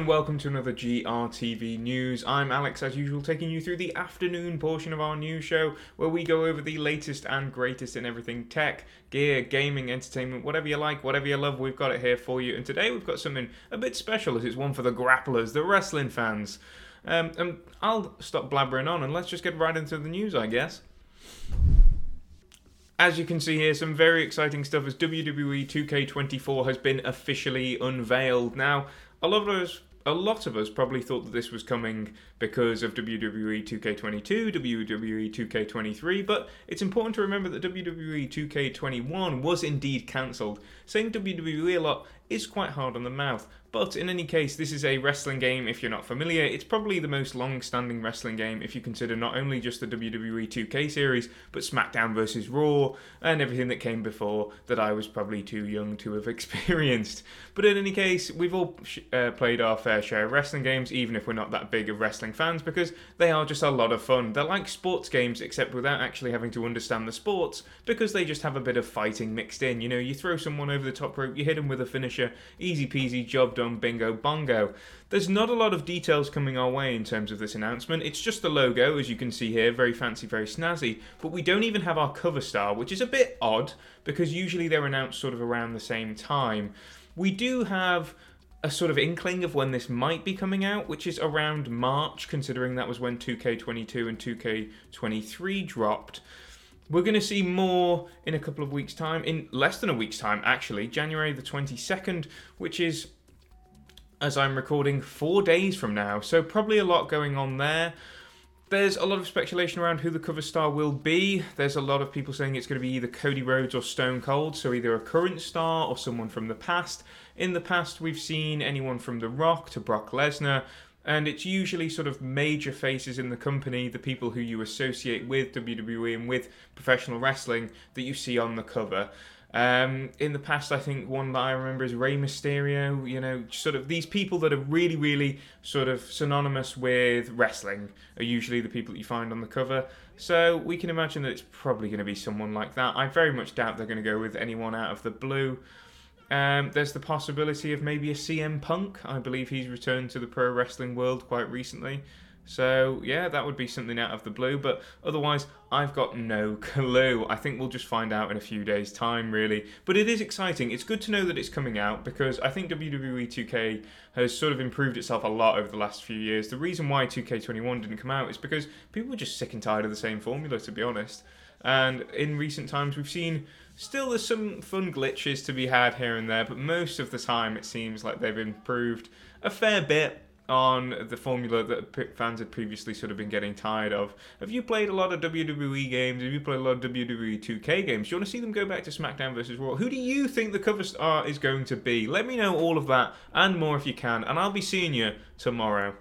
and welcome to another GRTV News. I'm Alex, as usual, taking you through the afternoon portion of our news show, where we go over the latest and greatest in everything tech, gear, gaming, entertainment, whatever you like, whatever you love, we've got it here for you. And today we've got something a bit special, as it's one for the grapplers, the wrestling fans. And I'll stop blabbering on, and let's just get right into the news, I guess. As you can see here, some very exciting stuff as WWE 2K24 has been officially unveiled. Now, a lot of us probably thought that this was coming because of WWE 2K22, WWE 2K23, but it's important to remember that WWE 2K21 was indeed cancelled. Saying WWE a lot is quite hard on the mouth, but in any case, this is a wrestling game. If you're not familiar, it's probably the most long-standing wrestling game if you consider not only just the WWE 2K series, but SmackDown vs. Raw, and everything that came before that I was probably too young to have experienced. But in any case, we've all played our fair share of wrestling games, even if we're not that big of wrestling fans, because they are just a lot of fun. They're like sports games, except without actually having to understand the sports, because they just have a bit of fighting mixed in. You know, you throw someone over the top rope, you hit them with a finisher, easy peasy, job done. Bingo bongo. There's not a lot of details coming our way in terms of this announcement. It's just the logo, as you can see here, very fancy, very snazzy, but we don't even have our cover star, which is a bit odd because usually they're announced sort of around the same time. We do have a sort of inkling of when this might be coming out, which is around March, considering that was when 2K22 and 2K23 dropped. We're going to see more in a couple of weeks' time, in less than a week's time actually, January the 22nd, which is, as I'm recording, 4 days from now, so probably a lot going on there. There's a lot of speculation around who the cover star will be. There's a lot of people saying it's going to be either Cody Rhodes or Stone Cold, so either a current star or someone from the past. In the past, we've seen anyone from The Rock to Brock Lesnar, and it's usually sort of major faces in the company, the people who you associate with WWE and with professional wrestling that you see on the cover. In the past, I think one that I remember is Rey Mysterio, you know, sort of these people that are really, really sort of synonymous with wrestling are usually the people that you find on the cover. So we can imagine that it's probably going to be someone like that. I very much doubt they're going to go with anyone out of the blue. There's the possibility of maybe a CM Punk. I believe he's returned to the pro wrestling world quite recently. So, yeah, that would be something out of the blue, but otherwise, I've got no clue. I think we'll just find out in a few days' time, really. But it is exciting. It's good to know that it's coming out, because I think WWE 2K has sort of improved itself a lot over the last few years. The reason why 2K21 didn't come out is because people were just sick and tired of the same formula, to be honest. And in recent times, we've seen still there's some fun glitches to be had here and there, but most of the time, it seems like they've improved a fair bit on the formula that fans had previously sort of been getting tired of. Have you played a lot of WWE games? Have you played a lot of WWE 2K games? Do you want to see them go back to SmackDown vs. Raw? Who do you think the cover star is going to be? Let me know all of that and more if you can, and I'll be seeing you tomorrow.